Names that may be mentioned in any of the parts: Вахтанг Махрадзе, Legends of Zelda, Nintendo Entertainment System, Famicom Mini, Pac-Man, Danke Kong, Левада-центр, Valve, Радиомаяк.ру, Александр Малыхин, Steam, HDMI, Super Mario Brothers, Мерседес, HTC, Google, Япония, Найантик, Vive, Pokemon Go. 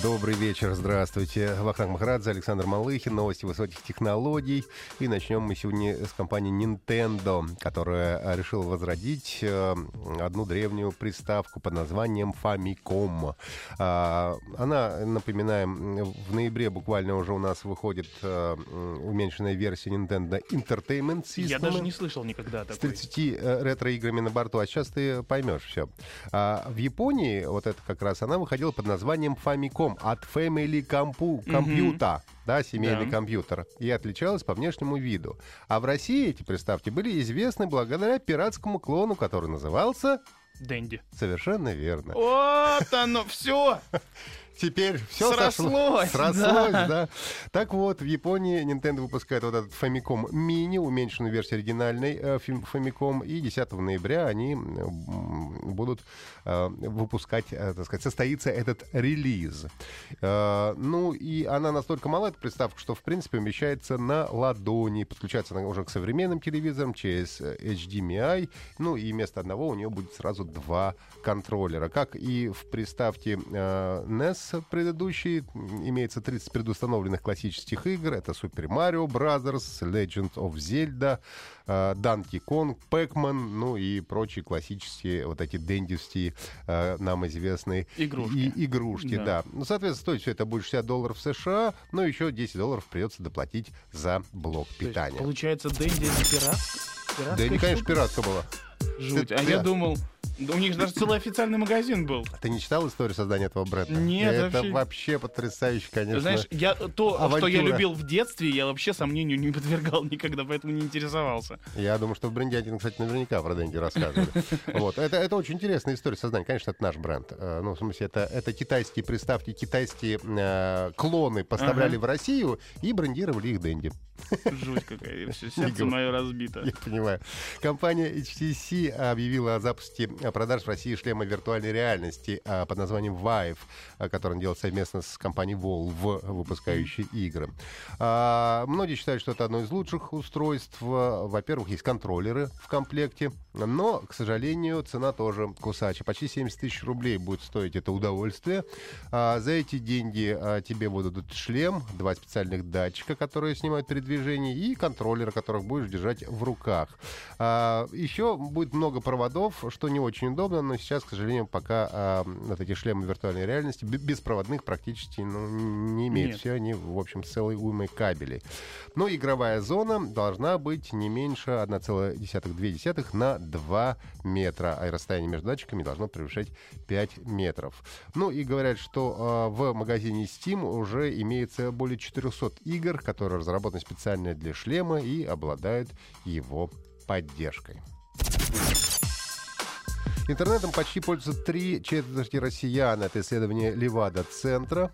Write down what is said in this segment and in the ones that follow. Добрый вечер, здравствуйте. Вахтанг Махрадзе, Александр Малыхин, новости высоких технологий. И начнем мы сегодня с компании Nintendo, которая решила возродить одну древнюю приставку под названием Famicom. Она, напоминаем, в ноябре буквально уже у нас выходит уменьшенная версия Nintendo Entertainment System. Я даже не слышал никогда такой. С 30 ретро-играми на борту, а сейчас ты поймешь все. В Японии вот это как раз она выходила под названием Famicom. От Family Computer, да, семейный компьютер, и отличалась по внешнему виду. А в России эти приставки были известны благодаря пиратскому клону, который назывался... Денди. Совершенно верно. Вот оно, все! Теперь все срослось. Срослось, да. Так вот, в Японии Nintendo выпускает вот этот Famicom Mini, уменьшенную версию оригинальной Famicom, и 10 ноября они будут выпускать, так сказать, состоится этот релиз. Ну, и она настолько мала, эта приставка, что, в принципе, умещается на ладони, подключается она уже к современным телевизорам через HDMI, ну, и вместо одного у нее будет сразу два контроллера. Как и в приставке NES, предыдущие имеется 30 предустановленных классических игр. Это Super Mario Brothers, Legends of Zelda, Danke Kong, Pac-Man, ну и прочие классические вот эти дендистские нам известные игрушки, да. Ну, соответственно, стоит все это будет $60 США, но еще $10 придется доплатить за блок питания. Получается, Денди пиратка? Да, не, конечно, пиратка была. Жуть. А я думал... Да у них же даже целый официальный магазин был. Ты не читал историю создания этого бренда? Нет, это вообще потрясающе, конечно. Знаешь, я авантюра. Что я любил в детстве, я вообще сомнению не подвергал никогда, поэтому не интересовался. Я думаю, что в бренде один, кстати, наверняка про Денди рассказывали. Вот. Это очень интересная история создания. Конечно, это наш бренд. Ну, в смысле, это китайские приставки, китайские клоны поставляли в Россию и брендировали их Денди. Жуть какая. Сердце мое разбито. Я понимаю. Компания HTC объявила о запуске продаж в России шлема виртуальной реальности под названием Vive, который он делает совместно с компанией Valve, выпускающей игры. Многие считают, что это одно из лучших устройств. Во-первых, есть контроллеры в комплекте, но, к сожалению, цена тоже кусача. Почти 70 тысяч рублей будет стоить это удовольствие. За эти деньги тебе выдадут шлем, два специальных датчика, которые снимают передвижение, и контроллеры, которых будешь держать в руках. Еще будет много проводов, что не очень удобно, но сейчас, к сожалению, пока вот эти шлемы виртуальной реальности беспроводных практически не имеют. Нет. Все они, в общем, целой уймой кабелей. Но игровая зона должна быть не меньше 1,2 на 2 метра, а расстояние между датчиками должно превышать 5 метров. Ну и говорят, что в магазине Steam уже имеется более 400 игр, которые разработаны специально для шлема и обладают его поддержкой. Интернетом почти пользуются 3/4 россиян. Это исследование Левада-центра.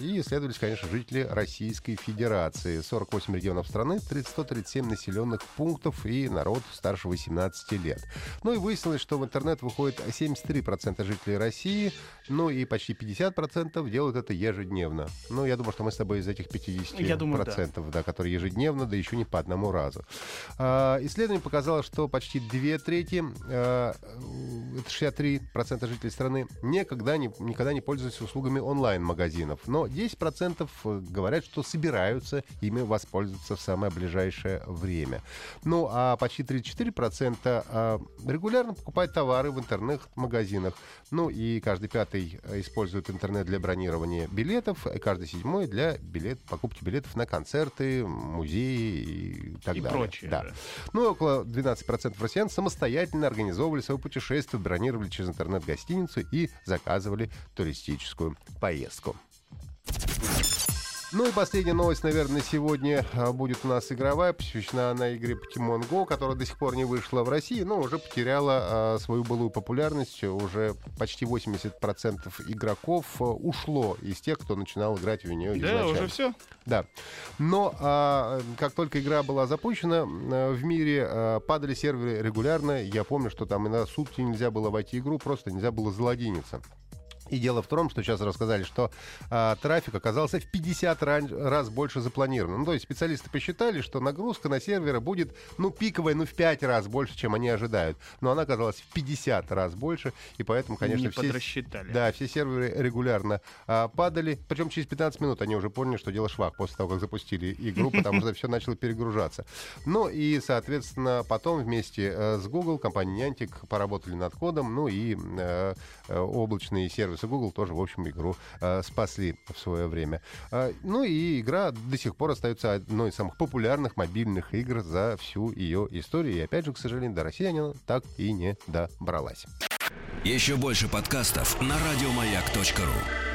И исследовались, конечно, жители Российской Федерации. 48 регионов страны, 137 населенных пунктов и народ старше 18 лет. Ну и выяснилось, что в интернет выходит 73% жителей России, ну и почти 50% делают это ежедневно. Ну, я думаю, что мы с тобой из этих 50%, да, которые ежедневно, да еще не по одному разу. Исследование показало, что почти 2/3... 63% жителей страны никогда не пользуются услугами онлайн-магазинов. Но 10% говорят, что собираются ими воспользоваться в самое ближайшее время. Ну, а почти 34% регулярно покупают товары в интернет-магазинах. Ну, и каждый 5-й использует интернет для бронирования билетов, и каждый 7-й для покупки билетов на концерты, музеи и так далее. Прочее. Да. Ну, около 12% россиян самостоятельно организовывали свое путешествие, бронировали через интернет гостиницу и заказывали туристическую поездку. Ну и последняя новость, наверное, сегодня будет у нас игровая. Посвящена она игре Pokemon Go, которая до сих пор не вышла в России, но уже потеряла свою былую популярность. Уже почти 80% игроков ушло из тех, кто начинал играть в нее изначально. Да, уже все? Да. Но как только игра была запущена, в мире падали серверы регулярно. Я помню, что там и на сутки нельзя было войти в игру, просто нельзя было залогиниться. И дело в том, что сейчас рассказали, что трафик оказался в 50 раз больше запланированного. Ну, то есть специалисты посчитали, что нагрузка на серверы будет, ну, пиковая, ну, в 5 раз больше, чем они ожидают. Но она оказалась в 50 раз больше, и поэтому, конечно, все серверы регулярно падали. Причем через 15 минут они уже поняли, что дело швах, после того, как запустили игру, потому что все начало перегружаться. Ну, и, соответственно, потом вместе с Google, компания Найантик поработали над кодом, ну, и облачные сервисы Google тоже, в общем, игру спасли в свое время. Ну и игра до сих пор остается одной из самых популярных мобильных игр за всю ее историю. И опять же, к сожалению, до России она так и не добралась. Еще больше подкастов на радиомаяк.ру.